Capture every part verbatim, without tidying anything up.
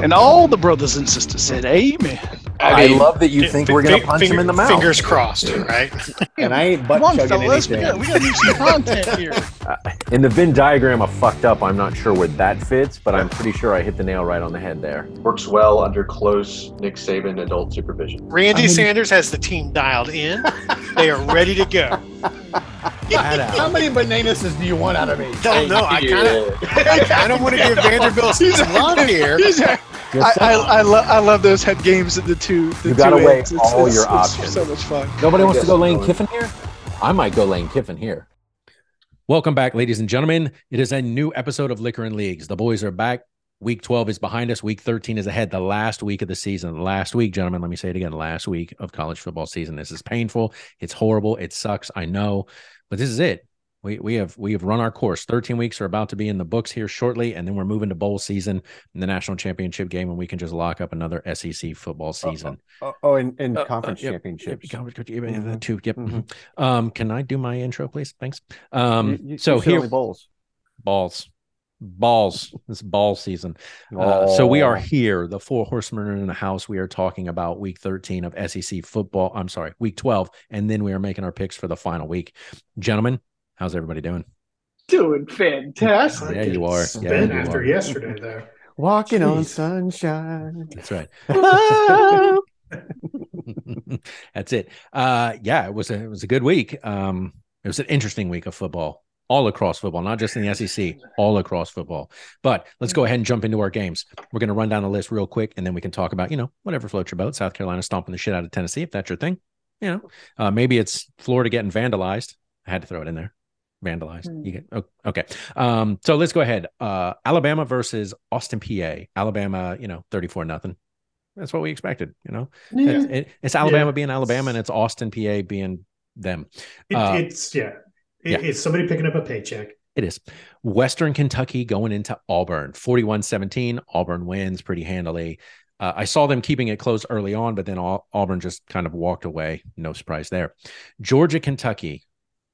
And all the brothers and sisters said, amen. I, I mean, love that you f- think f- we're going to punch finger, him in the mouth. Fingers crossed, right? And I ain't butt chugging anything. We got, we got new content here. Uh, in the Venn diagram of fucked up, I'm not sure where that fits, but I'm pretty sure I hit the nail right on the head there. Works well under close Nick Saban adult supervision. Randy I mean, Sanders has the team dialed in. They are ready to go. How many bananas do you want out of me? Don't know. I kind of, I don't want to give Vanderbilt some love here. I, I, I, lo- I love those head games at the two. The you got to weigh it's, all it's, your it's options. It's so much fun. Nobody wants to go Lane Kiffin here? I might go Lane Kiffin here. Welcome back, ladies and gentlemen. It is a new episode of Liquor and Leagues. The boys are back. Week twelve is behind us. Week thirteen is ahead. The last week of the season. Last week, gentlemen, let me say it again. Last week of college football season. This is painful. It's horrible. It sucks. I know. But this is it. We we have we have run our course. thirteen weeks are about to be in the books here shortly, and then we're moving to bowl season and the national championship game, and we can just lock up another S E C football season. Oh, oh, oh, oh and, and uh, conference uh, yep, championships. Yep, conference, yep, mm-hmm. two, yep. Mm-hmm. Um, can I do my intro, please? Thanks. Um, you, you, so you here, bowls. balls, balls, It's ball season. Oh. Uh, so we are here, the four horsemen are in the house. We are talking about week thirteen of S E C football. I'm sorry, week twelve, and then we are making our picks for the final week, gentlemen. How's everybody doing? Doing fantastic. Yeah, you are. It's yeah, been you after are. yesterday, though. Walking Jeez. on sunshine. That's right. That's it. Uh, yeah, it was a it was a good week. Um, it was an interesting week of football, all across football, not just in the S E C, all across football. But let's go ahead and jump into our games. We're going to run down the list real quick, and then we can talk about, you know, whatever floats your boat. South Carolina stomping the shit out of Tennessee, if that's your thing. You know, uh, maybe it's Florida getting vandalized. I had to throw it in there. Vandalized. You get, okay. Um, so let's go ahead. Uh, Alabama versus Austin, P A. Alabama, you know, thirty-four nothing. That's what we expected, you know. Yeah. It's, it, it's Alabama yeah. being Alabama, and it's Austin, P A being them. Uh, it, it's, yeah. It, yeah. It's somebody picking up a paycheck. It is. Western Kentucky going into Auburn. forty-one seventeen. Auburn wins pretty handily. Uh, I saw them keeping it close early on, but then Auburn just kind of walked away. No surprise there. Georgia, Kentucky.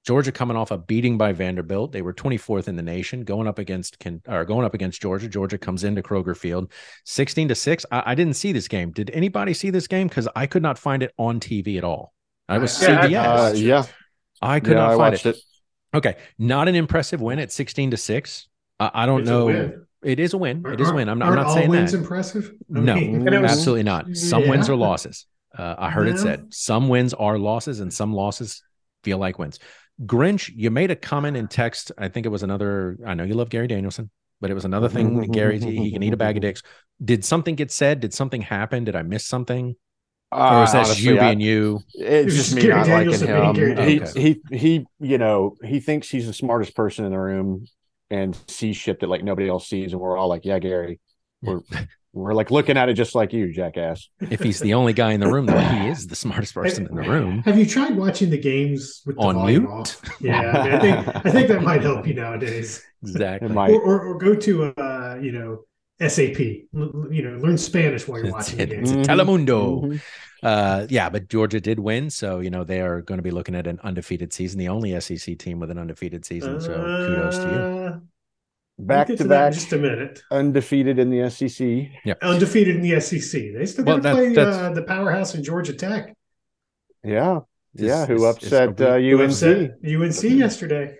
Georgia coming off a beating by Vanderbilt. They were twenty-fourth in the nation going up against or going up against Georgia. Georgia comes into Kroger Field sixteen to six. I, I didn't see this game. Did anybody see this game? Because I could not find it on T V at all. I was yeah, C B S. Uh, yeah. I could yeah, not I find it. it. Okay. Not an impressive win at sixteen to six. Uh, I don't it's know. It is a win. It is a win. I'm not, I'm not all saying wins that. Impressive? Okay. No, was, absolutely not. Some yeah. wins are losses. Uh, I heard yeah. it said some wins are losses and some losses feel like wins. Grinch, you made a comment in text. I think it was another. I know you love Gary Danielson, but it was another thing that Gary, he can eat a bag of dicks. Did something get said? Did something happen? Did I miss something? Uh, or is that honestly, you being I, you? It's just me Gary not Danielson liking him. He, okay. he, he, you know, he thinks he's the smartest person in the room and sees shit that like nobody else sees. And we're all like, yeah, Gary. We're, we're like looking at it just like you, jackass. If he's the only guy in the room, then he is the smartest person in the room. Have you tried watching the games with the on volume mute? Off? Yeah, I, mean, I think I think that might help you nowadays. Exactly. Or, or, or go to uh, you know, S A P. L- you know, learn Spanish while you're it's watching it, the games. It's a Telemundo. Mm-hmm. Uh, yeah, but Georgia did win, so you know they are going to be looking at an undefeated season. The only S E C team with an undefeated season. So uh... kudos to you. Back we'll to, to back, just a minute. Undefeated in the S E C. Yeah, undefeated in the S E C. They still well, got to that, play uh, the powerhouse in Georgia Tech. Yeah, this, yeah. Who this, upset uh, U N C? Upset U N C yesterday.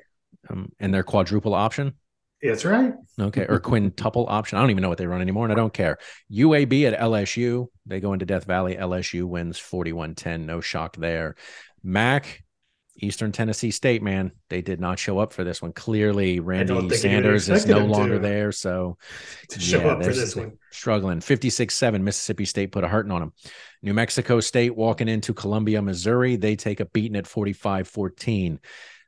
Um, and their quadruple option. That's right. Okay, or quintuple option. I don't even know what they run anymore, and I don't care. U A B at L S U. They go into Death Valley. L S U wins forty-one ten. No shock there. Mac. Eastern Tennessee State, man, they did not show up for this one. Clearly, Randy Sanders is no longer to, there, so to show yeah, up for this one. Struggling. fifty-six seven, Mississippi State put a hurting on them. New Mexico State walking into Columbia, Missouri. They take a beating at forty-five fourteen.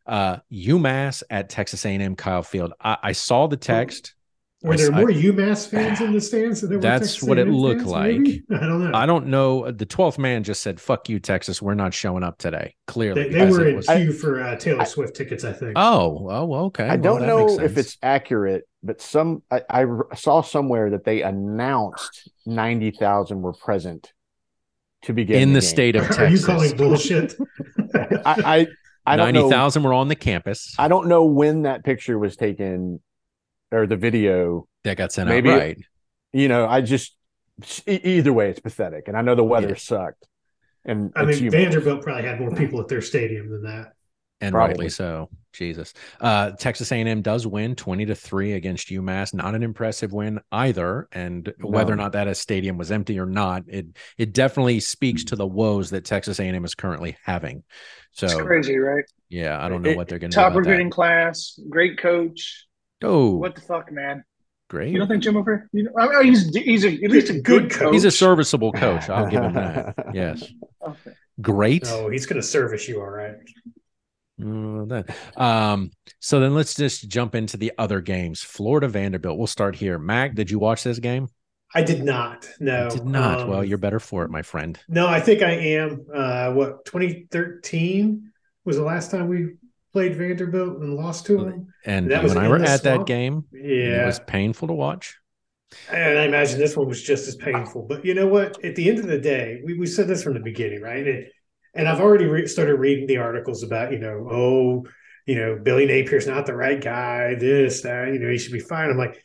Uh, UMass at Texas A and M, Kyle Field. I, I saw the text. Were there I, more UMass fans in the stands? Than there that's were what it looked fans, like. Maybe? I don't know. I don't know. The twelfth man just said, fuck you, Texas. We're not showing up today. Clearly. They, they were in was, queue I, for uh, Taylor I, Swift tickets, I think. Oh, oh okay. I well, don't know if it's accurate, but some I, I saw somewhere that they announced ninety thousand were present to begin in the, the state of Texas. Are you calling bullshit? I, I, I don't know. ninety thousand were on the campus. I don't know when that picture was taken. Or the video that got sent out, right? You know, I just either way, it's pathetic. And I know the weather yeah. sucked. And I mean, humorous. Vanderbilt probably had more people at their stadium than that. And probably. Rightly so. Jesus. Uh, Texas A and M does win twenty to three against UMass. Not an impressive win either. And no. whether or not that stadium was empty or not, it it definitely speaks to the woes that Texas A and M is currently having. So it's crazy, right? Yeah, I don't know it, what they're going to do. Top recruiting class, great coach. Oh, what the fuck, man? Great. You don't think Jim O'Keefe? You know, I mean, he's he's a, at least a good coach. He's a serviceable coach. I'll give him that. Yes. Okay. Great. Oh, he's going to service you, all right. Um, so then let's just jump into the other games. Florida Vanderbilt. We'll start here. Mac, did you watch this game? I did not. No, I did not. Um, well, you're better for it, my friend. No, I think I am. Uh, what twenty thirteen was the last time we played Vanderbilt and lost to them. And that was when I were at that game. Yeah, it was painful to watch. And I imagine this one was just as painful. But you know what? At the end of the day, we we said this from the beginning, right? It, And I've already re- started reading the articles about, you know, oh, you know, Billy Napier's not the right guy, this, that, you know, he should be fine. I'm like,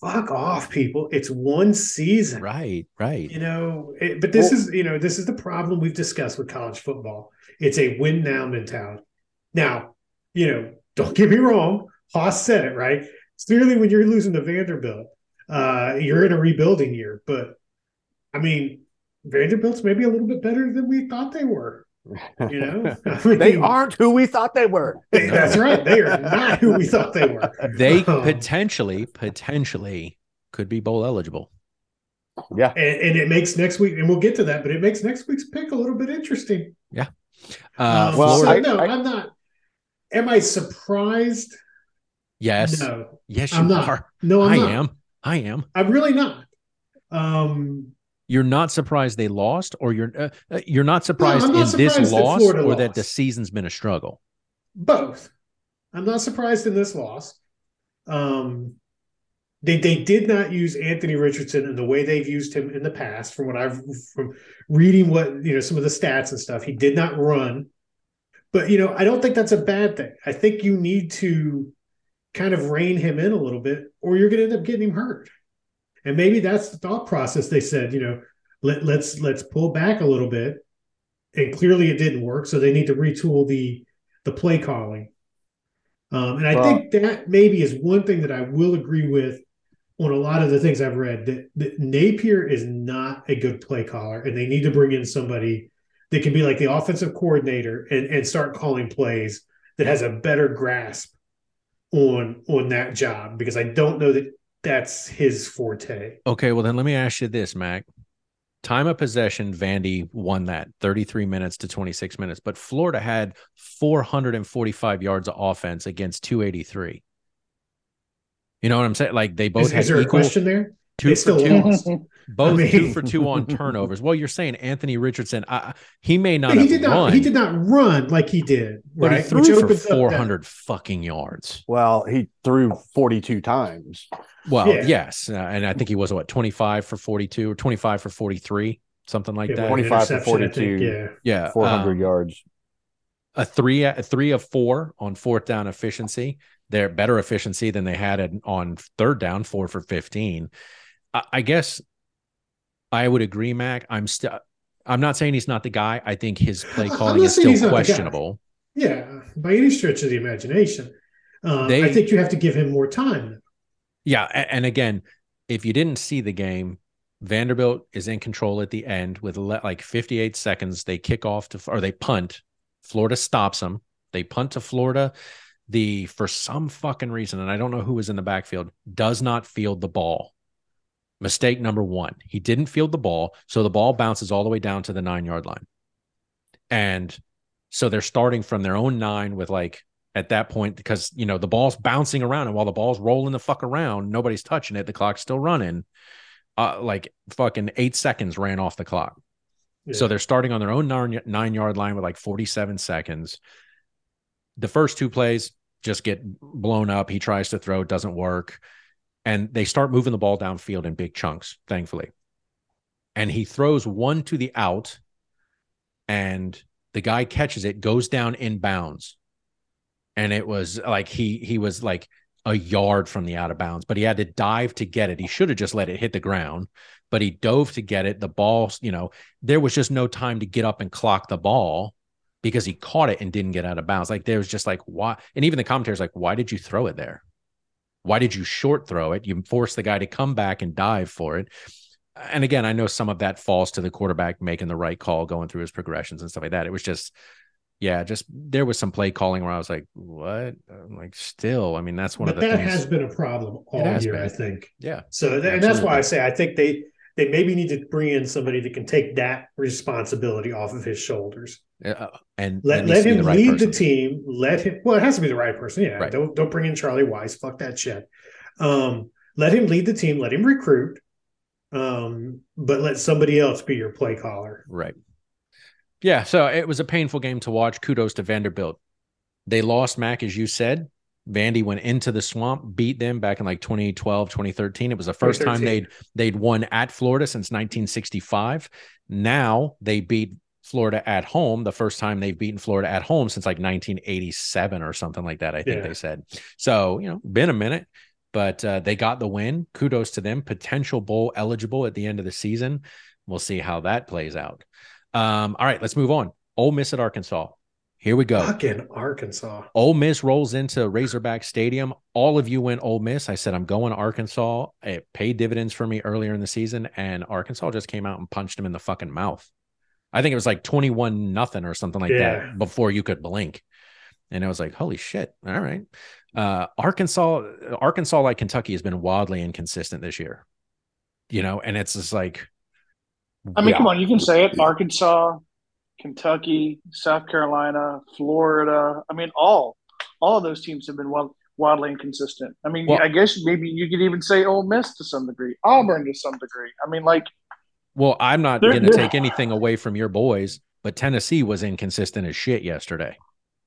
fuck off, people. It's one season. Right, right. You know, it, but this well, is, you know, this is the problem we've discussed with college football. It's a win now mentality. Now, you know, don't get me wrong. Haas said it, right? Clearly, when you're losing to Vanderbilt, uh, you're in a rebuilding year. But, I mean, Vanderbilt's maybe a little bit better than we thought they were. You know, I mean, they aren't who we thought they were. They, that's right. They are not who we thought they were. They um, potentially, potentially could be bowl eligible. Yeah. And, and it makes next week, and we'll get to that, but it makes next week's pick a little bit interesting. Yeah. Uh, um, well, so I, no, I, I'm not. Am I surprised? Yes. No. Yes, you I'm not. Are. No, I'm I not. am. I am. I'm really not. Um, You're not surprised they lost, or you're uh, you're not surprised no, not in surprised this loss, or lost. That the season's been a struggle. Both. I'm not surprised in this loss. Um, they they did not use Anthony Richardson in the way they've used him in the past. From what I've from reading, what you know, some of the stats and stuff, he did not run. But you know, I don't think that's a bad thing. I think you need to kind of rein him in a little bit, or you're going to end up getting him hurt. And maybe that's the thought process. They said, you know, let, let's let's pull back a little bit. And clearly it didn't work. So they need to retool the the play calling. Um, and I well, think that maybe is one thing that I will agree with on a lot of the things I've read, that, that Napier is not a good play caller. And they need to bring in somebody that can be like the offensive coordinator and, and start calling plays, that has a better grasp on on that job. Because I don't know that that's his forte. Okay, well then let me ask you this, Mac. Time of possession, Vandy won that thirty-three minutes to twenty-six minutes, but Florida had four hundred forty-five yards of offense against two eighty-three. You know what I'm saying? Like they both is, had is there equal, a question there? Two they for two, lost. Both I mean, two for two on turnovers. Well, you're saying Anthony Richardson, I, he may not. He have did not. Run, he did not run like he did. But right? he threw Which for four hundred fucking yards. Well, he threw forty-two times. Well, yeah. yes, uh, and I think he was what twenty-five for forty-two or twenty-five for forty-three, something like yeah, that. twenty-five for forty-two. Think, yeah, yeah, four hundred um, yards. A three, a three of four on fourth down efficiency. They're better efficiency than they had in, on third down, four for fifteen. I guess I would agree, Mac. I'm still. I'm not saying he's not the guy. I think his play calling is still questionable. Yeah, by any stretch of the imagination. Um, they, I think you have to give him more time. Yeah, and again, if you didn't see the game, Vanderbilt is in control at the end with like fifty-eight seconds. They kick off to or they punt. Florida stops them. They punt to Florida. The for some fucking reason, and I don't know who was in the backfield, does not field the ball. Mistake number one, he didn't field the ball, so the ball bounces all the way down to the nine-yard line. And so they're starting from their own nine with like, at that point, because, you know, the ball's bouncing around, and while the ball's rolling the fuck around, nobody's touching it, the clock's still running. Uh, like fucking eight seconds ran off the clock. Yeah. So they're starting on their own nine, nine-yard line with like forty-seven seconds. The first two plays just get blown up. He tries to throw, it doesn't work. And they start moving the ball downfield in big chunks, thankfully. And he throws one to the out, and the guy catches it, goes down inbounds. And it was like he he was like a yard from the out of bounds, but he had to dive to get it. He should have just let it hit the ground, but he dove to get it. The ball, you know, there was just no time to get up and clock the ball because he caught it and didn't get out of bounds. Like, there was just like, why? And even the commentator's like, why did you throw it there? Why did you short throw it? You forced the guy to come back and dive for it. And again, I know some of that falls to the quarterback making the right call, going through his progressions and stuff like that. It was just, yeah, just there was some play calling where I was like, what? I'm like, still, I mean, that's one but of the that things. That has been a problem all year, been. I think. Yeah. So that, and that's why I say I think they they maybe need to bring in somebody that can take that responsibility off of his shoulders. Uh, and let, let him the right lead person. the team. Let him. Well, it has to be the right person. Yeah. Right. Don't don't bring in Charlie Weiss. Fuck that shit. Um, let him lead the team. Let him recruit. Um, but let somebody else be your play caller. Right. Yeah. So it was a painful game to watch. Kudos to Vanderbilt. They lost, Mac, as you said. Vandy went into the swamp, beat them back in like twenty twelve, twenty thirteen. It was the first time they'd, they'd won at Florida since nineteen sixty-five. Now they beat Florida at home. The first time they've beaten Florida at home since like nineteen eighty-seven or something like that, I think yeah. they said. So, you know, been a minute. But uh, they got the win. Kudos to them. Potential bowl eligible at the end of the season. We'll see how that plays out. Um, all right, let's move on. Ole Miss at Arkansas. Here we go. Fucking Arkansas. Ole Miss rolls into Razorback Stadium. All of you went Ole Miss. I said, I'm going to Arkansas. It paid dividends for me earlier in the season, and Arkansas just came out and punched him in the fucking mouth. I think it was like twenty-one nothing or something like yeah. that before you could blink. And I was like, holy shit. All right. Uh, Arkansas, Arkansas, like Kentucky, has been wildly inconsistent this year, you know, and it's just like, I mean, yeah. come on, you can say it. Arkansas, Kentucky, South Carolina, Florida. I mean, all, all of those teams have been wild, wildly inconsistent. I mean, well, I guess maybe you could even say Ole Miss to some degree, Auburn to some degree. I mean, like, well, I'm not going to take anything away from your boys, but Tennessee was inconsistent as shit yesterday.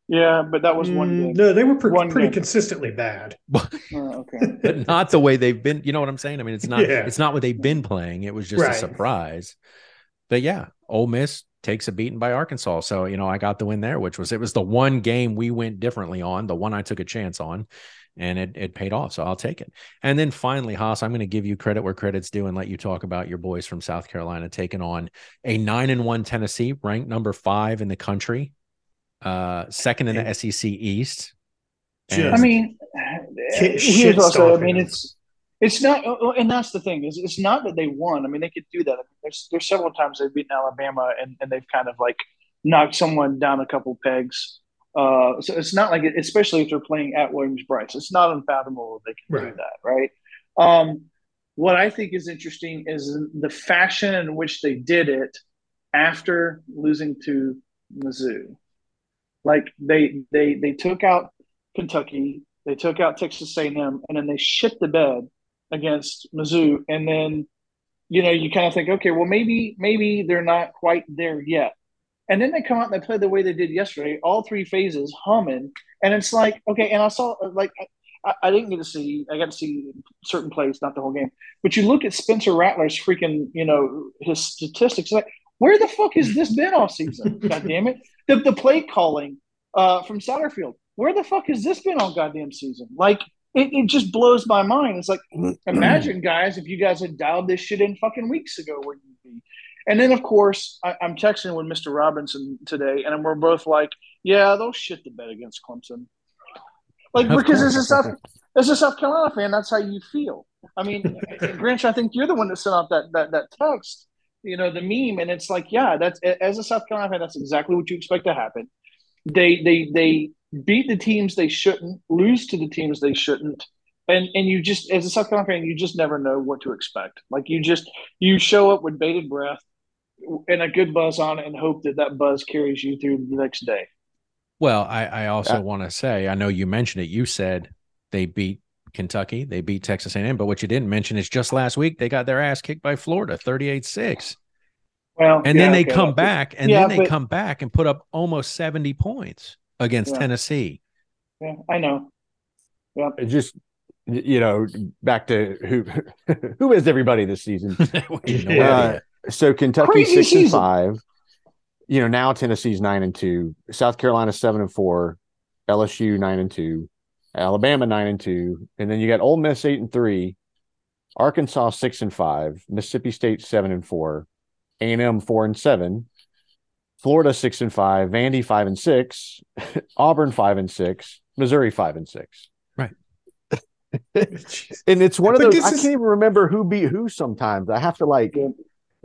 Yeah, but that was one game. No, they were pre- pretty game. consistently bad. oh, okay. But not the way they've been. You know what I'm saying? I mean, it's not yeah. it's not what they've been playing. It was just right. a surprise. But yeah, Ole Miss takes a beating by Arkansas. So, you know, I got the win there, which was, it was the one game we went differently on, the one I took a chance on, and it it paid off. So I'll take it. And then finally, Haas, I'm going to give you credit where credit's due and let you talk about your boys from South Carolina taking on a nine and one Tennessee, ranked number five in the country. Uh, second in the S E C East. And I mean, shit, here's also. I mean, it's it's not, and that's the thing is, it's not that they won. I mean, they could do that. I mean, there's there's several times they've beaten Alabama and, and they've kind of like knocked someone down a couple pegs. Uh, so it's not like, it, especially if they're playing at Williams-Brice, it's not unfathomable they can right. do that, right? Um, what I think is interesting is the fashion in which they did it after losing to Mizzou. Like, they, they they took out Kentucky, they took out Texas A and M, and then they shit the bed against Mizzou. And then, you know, you kind of think, okay, well, maybe maybe they're not quite there yet. And then they come out and they play the way they did yesterday, all three phases humming. And it's like, okay, and I saw, like, I, I didn't get to see, I got to see certain plays, not the whole game. But you look at Spencer Rattler's freaking, you know, his statistics, like, where the fuck has this been all season? God damn it. The, the play calling uh, from Satterfield. Where the fuck has this been all goddamn season? Like, it, it just blows my mind. It's like, imagine, guys, if you guys had dialed this shit in fucking weeks ago, where you'd be. And then, of course, I, I'm texting with Mister Robinson today, and we're both like, yeah, they'll shit the bed against Clemson. Like, because as a, South, as a South Carolina fan, that's how you feel. I mean, Grinch, I think you're the one that sent out that that, that text. You know, the meme, and it's like, yeah, that's, as a South Carolina fan, that's exactly what you expect to happen. They they they beat the teams they shouldn't, lose to the teams they shouldn't, and and you just, as a South Carolina fan, you just never know what to expect. Like, you just you show up with bated breath and a good buzz on it, and hope that that buzz carries you through the next day. Well, I, I also yeah. want to say, I know you mentioned it. You said they beat Kentucky, they beat Texas A and M, but what you didn't mention is just last week they got their ass kicked by Florida, thirty-eight six. Well, and yeah, then they okay. come back, and yeah, then they but, come back and put up almost seventy points against yeah. Tennessee. Yeah, I know. Yeah, just, you know, back to who who is everybody this season? uh, so Kentucky Crazy six season. and five. You know, now Tennessee's nine and two, South Carolina seven and four, L S U nine and two. Alabama nine and two, and then you got Ole Miss eight and three, Arkansas six and five, Mississippi State seven and four, A and M four and seven, Florida six and five, Vandy five and six, Auburn five and six, Missouri five and six. Right. And it's one of but those I can't is... even remember who beat who sometimes. I have to like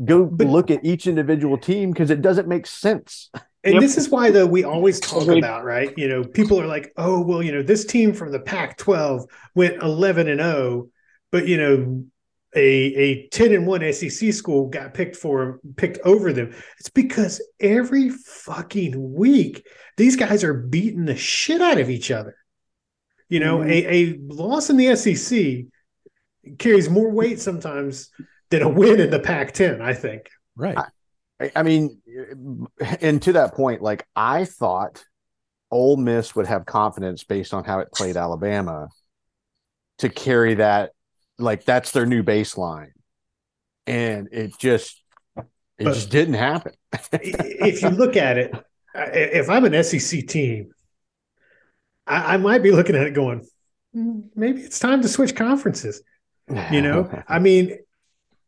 go but... look at each individual team because it doesn't make sense. And yep. This is why, though, we always talk about, right? You know, people are like, oh, well, you know, this team from the Pac twelve went eleven and oh, but, you know, a ten and one S E C school got picked for picked over them. It's because every fucking week, these guys are beating the shit out of each other. You know, mm-hmm. a, a loss in the S E C carries more weight sometimes than a win in the Pac ten, I think. Right. I- I mean, and to that point, like I thought Ole Miss would have confidence based on how it played Alabama to carry that. Like that's their new baseline. And it just, it but just didn't happen. If you look at it, if I'm an S E C team, I, I might be looking at it going, maybe it's time to switch conferences. You know, I mean,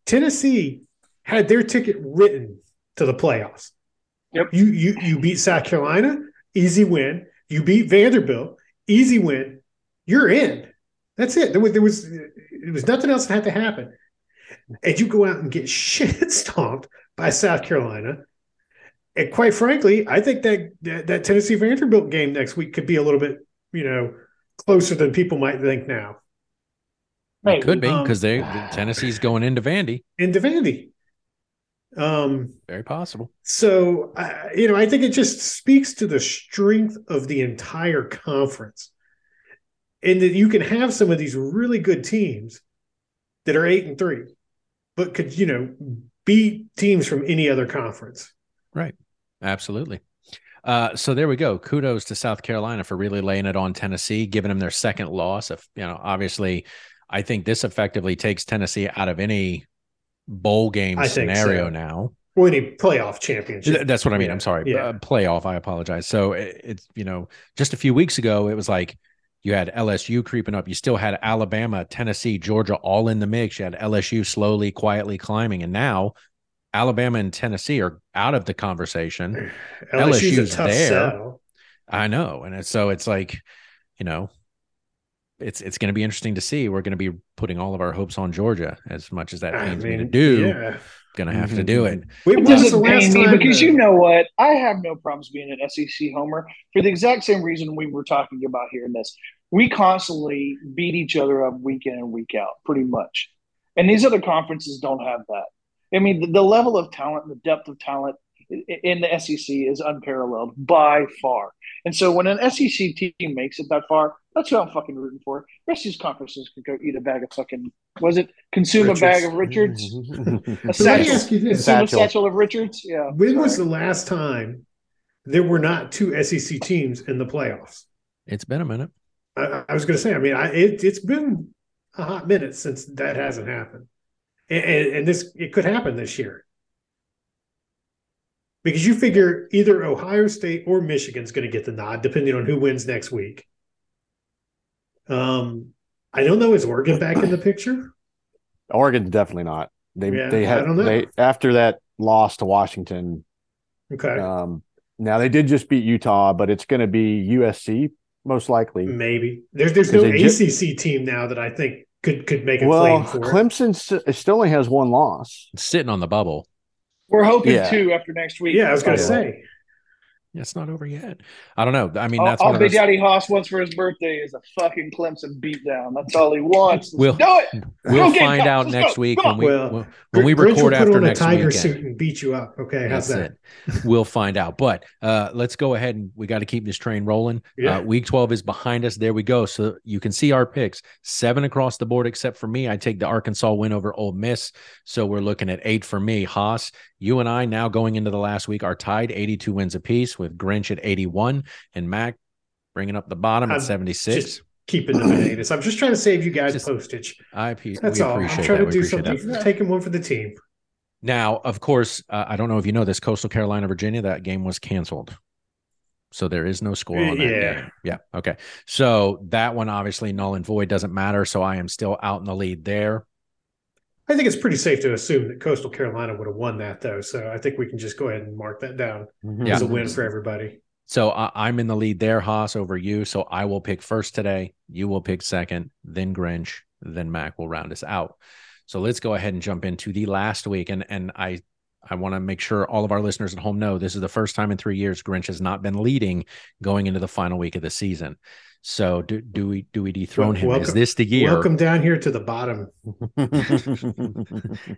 Tennessee had their ticket written to the playoffs. Yep. You you you beat South Carolina, easy win. You beat Vanderbilt, easy win. You're in. That's it. There was, there was it was nothing else that had to happen. And you go out and get shit stomped by South Carolina. And quite frankly, I think that that, that Tennessee Vanderbilt game next week could be a little bit, you know, closer than people might think now. Right. It could be because um, they Tennessee's going into Vandy. Into Vandy. Um, very possible. So, uh, you know, I think it just speaks to the strength of the entire conference, and that you can have some of these really good teams that are eight and three, but could, you know, beat teams from any other conference. Right. Absolutely. Uh, so there we go. Kudos to South Carolina for really laying it on Tennessee, giving them their second loss. If, you know, obviously I think this effectively takes Tennessee out of any bowl game I scenario so. now. Or any playoff championship. That's what I mean. I'm sorry. Yeah. Uh, playoff. I apologize. So it, it's, you know, just a few weeks ago, it was like you had L S U creeping up. You still had Alabama, Tennessee, Georgia, all in the mix. You had L S U slowly, quietly climbing. And now Alabama and Tennessee are out of the conversation. L S U's, L S U's a tough there. Sell. I know. And so it's like, you know, It's it's going to be interesting to see. We're going to be putting all of our hopes on Georgia, as much as that pains I mean, me to do. Yeah. Going to have mm-hmm. to do it. It, it doesn't pain me because to... you know what? I have no problems being an S E C homer for the exact same reason we were talking about here in this. We constantly beat each other up week in and week out, pretty much. And these other conferences don't have that. I mean, the, the level of talent, the depth of talent in the S E C is unparalleled by far. And so when an S E C team makes it that far, that's who I'm fucking rooting for. The rest of these conferences could go eat a bag of fucking, was it? Consume Richards. a bag of Richards? a satchel, ask you this. Consume satchel. a satchel of Richards? Yeah. When Sorry. was the last time there were not two S E C teams in the playoffs? It's been a minute. I, I was going to say, I mean, I, it, it's been a hot minute since that hasn't happened. And, and, and this it could happen this year. Because you figure either Ohio State or Michigan's going to get the nod, depending on who wins next week. Um, I don't know. Is Oregon back in the picture? Oregon's definitely not. They yeah, they had they after that loss to Washington. Okay. Um, now they did just beat Utah, but it's going to be U S C most likely. Maybe there's there's no A C C team now that I think could could make a well, claim for it. Well, Clemson still only has one loss. It's sitting on the bubble. We're hoping yeah. to after next week. Yeah, I was going to say. It's not over yet. I don't know. I mean, all, that's all Big Daddy Haas wants for his birthday is a fucking Clemson beatdown. That's all he wants. Let's do it. We'll okay, find go, out next go, week go. when we well, when, when we record put after on next week. Tiger weekend. Suit and beat you up. Okay, how's that's that? It. We'll find out. But uh, let's go ahead and we got to keep this train rolling. Yeah. Uh, week twelve is behind us. There we go. So you can see our picks seven across the board, except for me. I take the Arkansas win over Ole Miss, so we're looking at eight for me. Haas, you and I now going into the last week are tied eighty-two wins apiece. With Grinch at eighty-one and Mac bringing up the bottom I'm at seventy-six. Just keeping the hiatus. I'm just trying to save you guys just, postage. I appreciate That's all. Appreciate I'm trying that. to we do something. That. Taking one for the team. Now, of course, uh, I don't know if you know this, Coastal Carolina, Virginia, that game was canceled. So there is no score on that. Yeah. Game. Yeah. Okay. So that one, obviously null and void, doesn't matter. So I am still out in the lead there. I think it's pretty safe to assume that Coastal Carolina would have won that, though. So I think we can just go ahead and mark that down mm-hmm. as yeah. a win for everybody. So uh, I'm in the lead there, Haas, over you. So I will pick first today. You will pick second, then Grinch, then Mac will round us out. So let's go ahead and jump into the last week. And and I I want to make sure all of our listeners at home know this is the first time in three years Grinch has not been leading going into the final week of the season. So do do we do we dethrone welcome, him? Is this the year? Welcome down here to the bottom.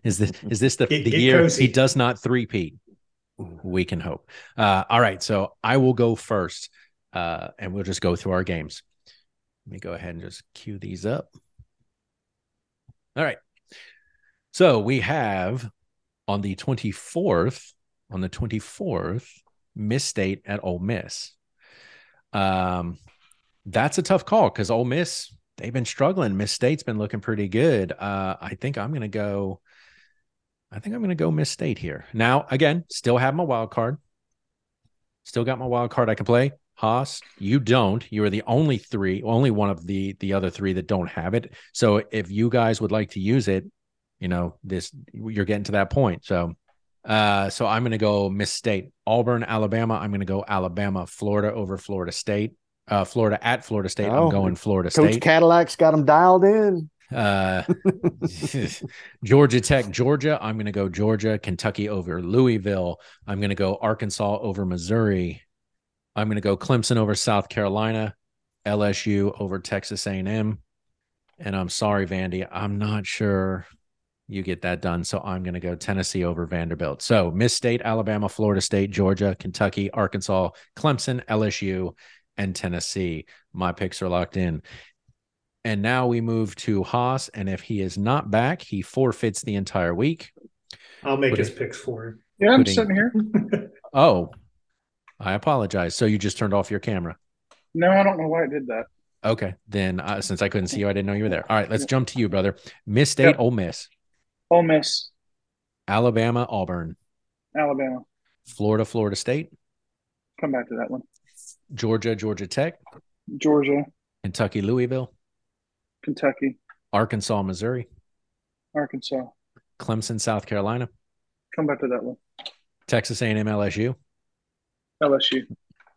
is this is this the, get, the get year cozy. He does not three-peat? We can hope. Uh, all right, so I will go first, uh, and we'll just go through our games. Let me go ahead and just cue these up. All right. So we have on the twenty-fourth, on the twenty-fourth, Miss State at Ole Miss. Um, that's a tough call because Ole Miss, they've been struggling. Miss State's been looking pretty good. Uh, I think I'm going to go. I think I'm going to go Miss State here. Now, again, still have my wild card. Still got my wild card I can play. Haas, you don't. You are the only three, only one of the the other three that don't have it. So if you guys would like to use it, you know, this you're getting to that point. So uh, so I'm going to go Miss State. Auburn, Alabama. I'm going to go Alabama. Florida over Florida State. Uh, Florida at Florida State. Oh, I'm going Florida State. Coach Cadillac's got them dialed in. Uh, Georgia Tech, Georgia. I'm going to go Georgia. Kentucky over Louisville. I'm going to go Arkansas over Missouri. I'm going to go Clemson over South Carolina. L S U over Texas A and M. And I'm sorry, Vandy, I'm not sure you get that done. So I'm going to go Tennessee over Vanderbilt. So Miss State, Alabama, Florida State, Georgia, Kentucky, Arkansas, Clemson, L S U, and Tennessee. My picks are locked in. And now we move to Haas, and if he is not back, he forfeits the entire week. I'll make his picks for him. Yeah, I'm sitting here. Oh, I apologize. So you just turned off your camera. No, I don't know why I did that. Okay, then uh, since I couldn't see you, I didn't know you were there. All right, let's jump to you, brother. Miss State, yep. Ole Miss. Ole Miss. Alabama, Auburn. Alabama. Florida, Florida State. Come back to that one. Georgia, Georgia Tech. Georgia. Kentucky, Louisville. Kentucky. Arkansas, Missouri. Arkansas. Clemson, South Carolina. Come back to that one. Texas A and M, L S U. L S U.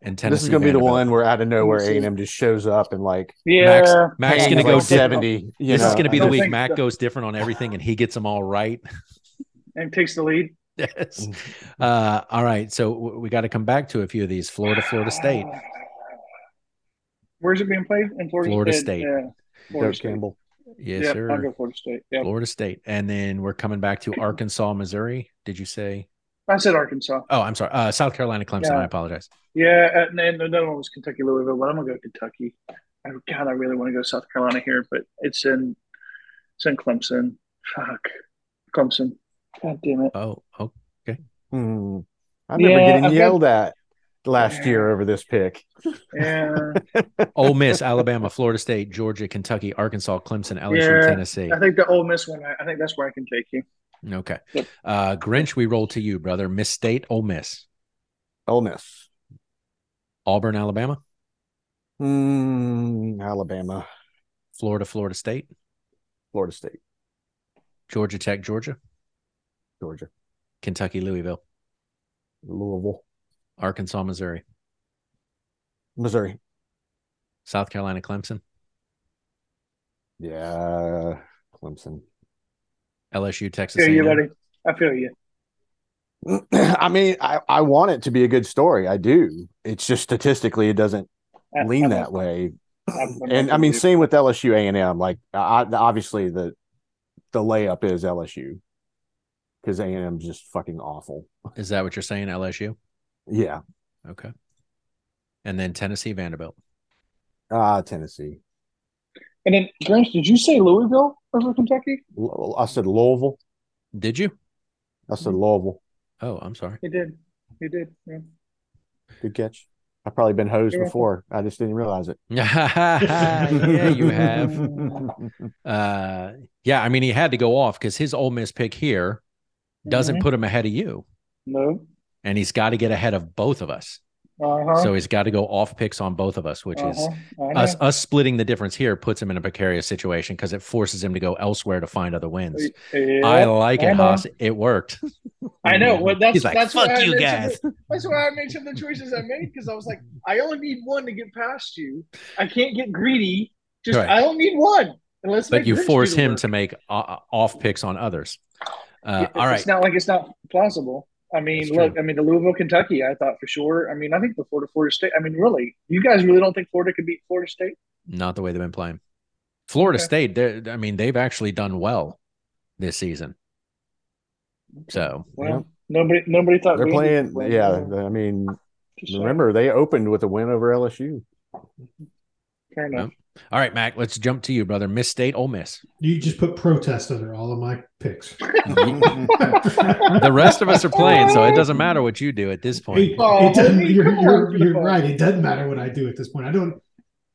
And Tennessee. This is going to be the one where out of nowhere A and M just shows up and like yeah. Max, Mac's going to go like seventy. You this know, is going to be the week Mac so. goes different on everything and he gets them all right. And takes the lead. Yes. Uh, all right. So we got to come back to a few of these. Florida, Florida State. Where's it being played? In Florida, Florida State. State. Yeah. Florida State. Campbell. Yes, yep, sir. I'll go Florida State. Yep. Florida State. And then we're coming back to Arkansas, Missouri. Did you say? I said Arkansas. Oh, I'm sorry. Uh, South Carolina, Clemson. Yeah. I apologize. Yeah, and then another one was Kentucky, Louisville, but I'm going to go Kentucky. Oh, God, I really want to go South Carolina here, but it's in it's in Clemson. Fuck. Clemson. God damn it. Oh, okay. Hmm. I remember yeah, getting I've yelled been... at. Last year over this pick. Yeah. Ole Miss, Alabama, Florida State, Georgia, Kentucky, Arkansas, Clemson, L S U, yeah, Tennessee. I think the Ole Miss one, I think that's where I can take you. Okay. Yep. Uh, Grinch, we roll to you, brother. Miss State, Ole Miss. Ole Miss. Auburn, Alabama. Mm, Alabama. Florida, Florida State. Florida State. Georgia Tech, Georgia. Georgia. Kentucky, Louisville. Louisville. Arkansas, Missouri. Missouri. South Carolina, Clemson. Yeah, Clemson. L S U, Texas. I feel you, buddy. I feel you. I mean, I, I want it to be a good story. I do. It's just statistically it doesn't I, lean I mean, that way. I mean, and, I mean, same with L S U, A and M. Like, I, obviously, the the layup is L S U because A and M is just fucking awful. Is that what you're saying, L S U? Yeah. Okay. And then Tennessee, Vanderbilt. Ah, uh, Tennessee. And then, Grinch, did you say Louisville over Kentucky? L- I said Louisville. Did you? I said Louisville. Oh, I'm sorry. He did. He did. Yeah. Good catch. I've probably been hosed yeah. before. I just didn't realize it. Yeah, you have. Uh, yeah, I mean, he had to go off because his Ole Miss pick here doesn't mm-hmm. put him ahead of you. No. And he's got to get ahead of both of us. Uh-huh. So he's got to go off picks on both of us, which uh-huh. is uh-huh. us us splitting the difference here puts him in a precarious situation because it forces him to go elsewhere to find other wins. Yeah. I like it, Haas. It worked. I know. Well, that's he's like, that's fuck why you guys. The, that's why I made some of the choices I made because I was like, I only need one to get past you. I can't get greedy. Just right. I don't need one. Unless but you Grinch force him work. to make uh, off picks on others. Uh, it's all right. It's not like it's not plausible. I mean, That's look, true. I mean, the Louisville, Kentucky, I thought for sure. I mean, I think the Florida, Florida State. I mean, really, you guys really don't think Florida could beat Florida State? Not the way they've been playing. Florida okay. State, I mean, they've actually done well this season. So well, you know, nobody, nobody thought they're playing. Yeah, I mean, remember they opened with a win over L S U. Fair enough. Yeah. All right, Mac, let's jump to you, brother. Miss State, Ole Miss. You just put protest under all of my picks. The rest of us are playing, so it doesn't matter what you do at this point. It, it doesn't, you're, you're, you're right. It doesn't matter what I do at this point. I don't.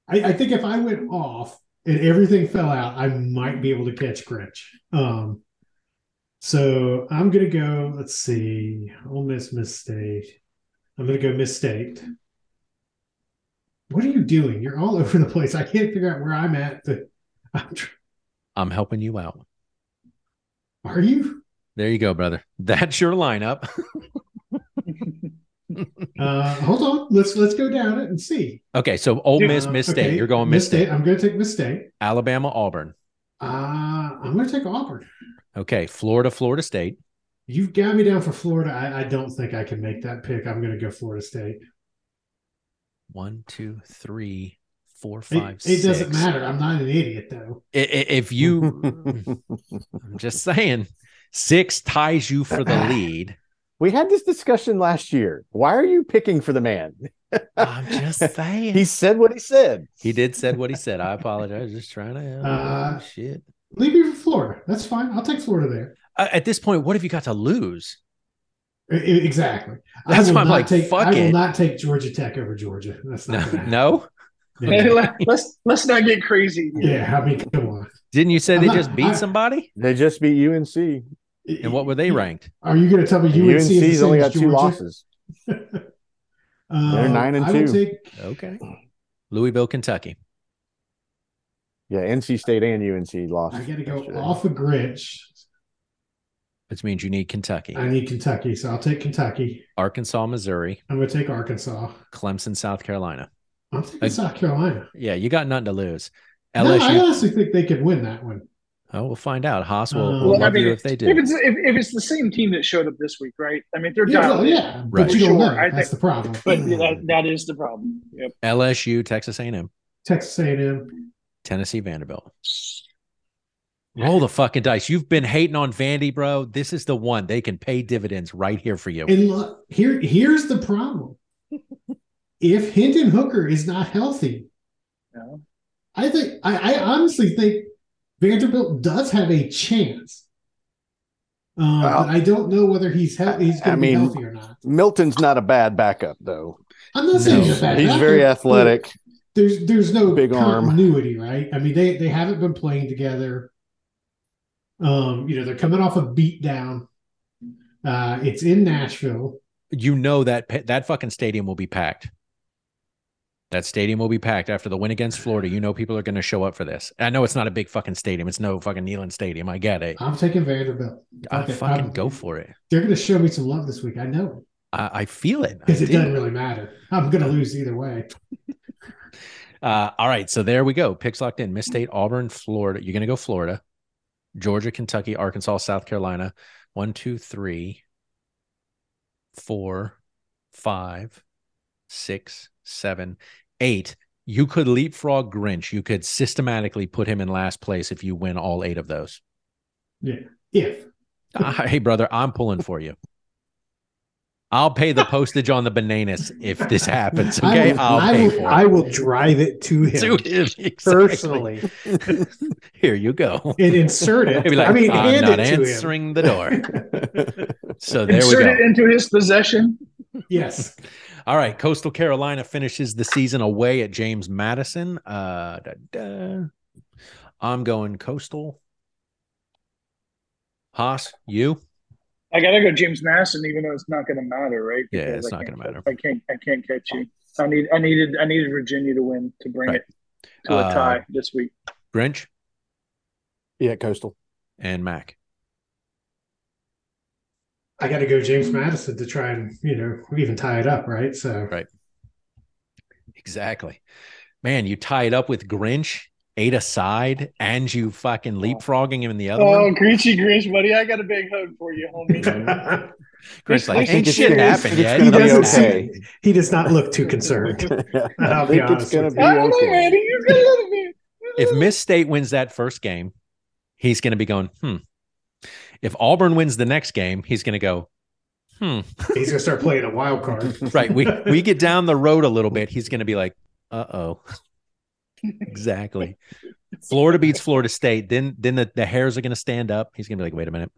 I, I think if I went off and everything fell out, I might be able to catch Grinch. Um, so I'm going to go, let's see, Ole Miss, Miss State. I'm going to go Miss State. What are you doing? You're all over the place. I can't figure out where I'm at. But I'm, tr- I'm helping you out. Are you? There you go, brother. That's your lineup. uh, hold on. Let's let's go down it and see. Okay, so Ole Miss, uh, Miss State. Okay. You're going Miss State. State. I'm going to take Miss State. Alabama, Auburn. Uh, I'm going to take Auburn. Okay, Florida, Florida State. You've got me down for Florida. I, I don't think I can make that pick. I'm going to go Florida State. One, two, three, four, five, six. It, it doesn't matter. I'm not an idiot, though. If you, I'm just saying, six ties you for the lead. We had this discussion last year. Why are you picking for the man? I'm just saying. He said what he said. He did said what he said. I apologize. Just trying to oh, uh, shit. Leave me for Florida. That's fine. I'll take Florida there. Uh, at this point, what have you got to lose? Exactly. That's why I'm like, take, fuck I will it. not take Georgia Tech over Georgia. That's not no. no? Yeah. Hey, let's let's not get crazy. Yeah, I mean, come on. Didn't you say I'm they not, just beat I, somebody? They just beat U N C. And what were they ranked? Are you going to tell me U N C, U N C's is only got Georgia? two losses? They're nine and two. Take... Okay. Louisville, Kentucky. Yeah, N C State and U N C lost. I got to go yesterday. off of Grinch. Which means you need Kentucky. I need Kentucky, so I'll take Kentucky. Arkansas, Missouri. I'm going to take Arkansas. Clemson, South Carolina. I'm taking uh, South Carolina. Yeah, you got nothing to lose. L S U. No, I honestly think they could win that one. Oh, we'll find out. Haas will, um, will well, love I mean, you if they do. If it's, if, if it's the same team that showed up this week, right? I mean, they're yeah, down. Yeah, right. But you don't sure, That's the problem. But that, that is the problem. Yep. L S U, Texas A and M. Texas A and M. Tennessee, Vanderbilt. Roll the fucking dice. You've been hating on Vandy, bro. This is the one. They can pay dividends right here for you. And look, here, here's the problem. If Hinton Hooker is not healthy, no. I think I, I honestly think Vanderbilt does have a chance. Um, well, but I don't know whether he's he- he's going to be mean, healthy or not. Milton's not a bad backup, though. I'm not saying no. he's a bad. He's backup. very athletic. There's there's no big continuity, arm. right? I mean, they they haven't been playing together. Um, you know, they're coming off a beatdown. Uh, it's in Nashville. You know that that fucking stadium will be packed. That stadium will be packed after the win against Florida. You know people are going to show up for this. I know it's not a big fucking stadium. It's no fucking Neyland Stadium. I get it. I'm taking Vanderbilt. I okay, fucking I'm, go for it. They're going to show me some love this week. I know. I, I feel it. Because it do. doesn't really matter. I'm going to lose either way. uh, all right. So there we go. Picks locked in. Miss State, Auburn, Florida. You're going to go Florida. Georgia, Kentucky, Arkansas, South Carolina. One, two, three, four, five, six, seven, eight. You could leapfrog Grinch. You could systematically put him in last place if you win all eight of those. Yeah. If. Yeah. Hey, brother, I'm pulling for you. I'll pay the postage on the bananas if this happens. Okay, will, I'll pay will, for it. I will drive it to him, to him exactly. personally. Here you go. And insert it. Like, I mean, I'm hand not it answering to him. the door. So there insert we go. Insert it into his possession. Yes. All right. Coastal Carolina finishes the season away at James Madison. Uh, da, da. I'm going Coastal. Haas, you. I gotta go James Madison, even though it's not gonna matter, right? Because yeah, it's I not gonna matter. I can't. I can't catch you. I need. I needed. I needed Virginia to win to bring right. it to uh, a tie this week. Grinch, yeah, Coastal, and Mac. I gotta go James Madison to try and you know even tie it up, right? So right, exactly. Man, you tie it up with Grinch. Eight aside, and you fucking leapfrogging him in the other oh, one. Oh, Grinchy Grinch, buddy, I got a big hug for you, homie. Grinch, like, ain't shit happened yet. He doesn't okay. see, he does not look too concerned. I'll be honest. It's with be I okay. know, Andy, you're gonna love me. If Miss State wins that first game, he's going to be going, hmm. If Auburn wins the next game, he's going to go, hmm. He's going to start playing a wild card. Right. We we get down the road a little bit. He's going to be like, uh-oh. Exactly. Florida beats Florida State. Then then the, the hairs are going to stand up. He's going to be like, wait a minute.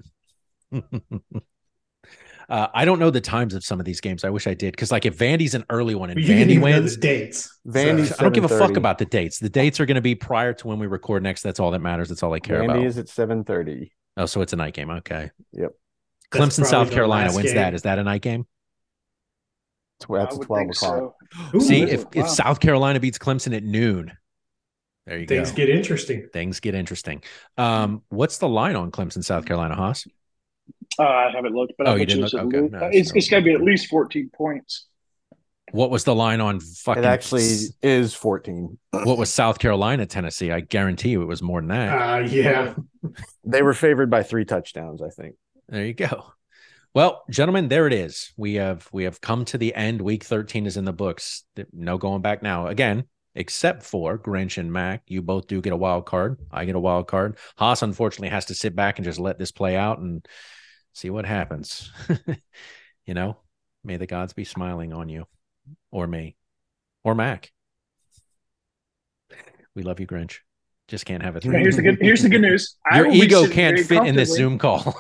uh, I don't know the times of some of these games. I wish I did. Because like if Vandy's an early one and you Vandy wins. The dates. Vandy's so. I don't give a fuck about the dates. The dates are going to be prior to when we record next. That's all that matters. That's all I care Vandy about. Vandy is at seven thirty. Oh, so it's a night game. Okay. Yep. Clemson, South Carolina wins game. that. Is that a night game? That's twelve o'clock. So. Ooh, See, if, if South Carolina beats Clemson at noon. There you go. Things get interesting. Things get interesting. Um, what's the line on Clemson, South Carolina, Haas? Uh, I haven't looked, but oh, I you didn't look? Okay. No, uh, it's, no it's got to be at least fourteen points. What was the line on fucking? It actually is fourteen. What was South Carolina, Tennessee? I guarantee you it was more than that. Uh, yeah. They were favored by three touchdowns, I think. There you go. Well, gentlemen, there it is. We have we have come to the end. Week thirteen is in the books. No going back now. Again, except for Grinch and Mac, you both do get a wild card. I get a wild card. Haas, unfortunately, has to sit back and just let this play out and see what happens. You know, may the gods be smiling on you or me or Mac. We love you, Grinch. Just can't have it. Right, here's, the good, here's the good news. Your ego can't fit in this Zoom call.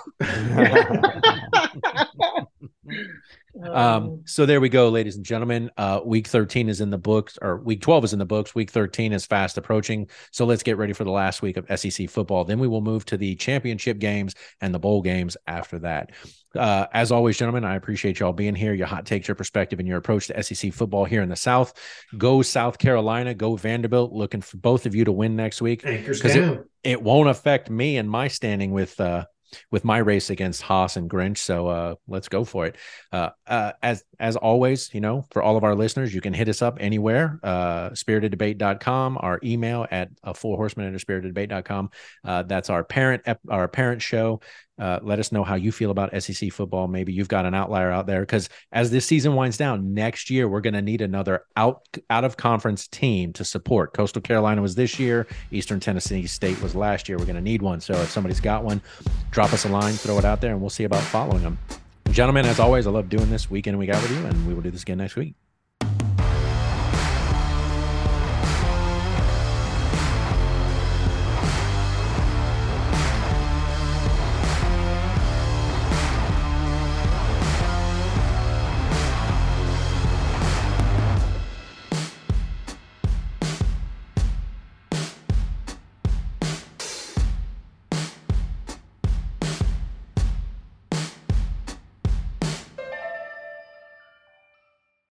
Um, so there we go, ladies and gentlemen. Uh, week thirteen is in the books, or week twelve is in the books. Week thirteen is fast approaching. So let's get ready for the last week of S E C football. Then we will move to the championship games and the bowl games after that. Uh, as always, gentlemen, I appreciate y'all being here. Your hot takes, your perspective, and your approach to S E C football here in the South. Go South Carolina, go Vanderbilt. Looking for both of you to win next week. Anchors down. It, it won't affect me and my standing with, uh, with my race against Haas and Grinch. So uh, let's go for it. Uh, uh, as as always, you know, for all of our listeners, you can hit us up anywhere, uh, spirited debate dot com, our email at uh, four horsemen under spirited debate dot com. Uh, that's our parent our parent show. Uh, let us know how you feel about S E C football. Maybe you've got an outlier out there, because as this season winds down next year, we're going to need another out out of conference team to support. Coastal Carolina was this year. Eastern Tennessee State was last year. We're going to need one. So if somebody's got one, drop us a line, throw it out there, and we'll see about following them. Gentlemen, as always, I love doing this week in and week out with you, and we will do this again next week.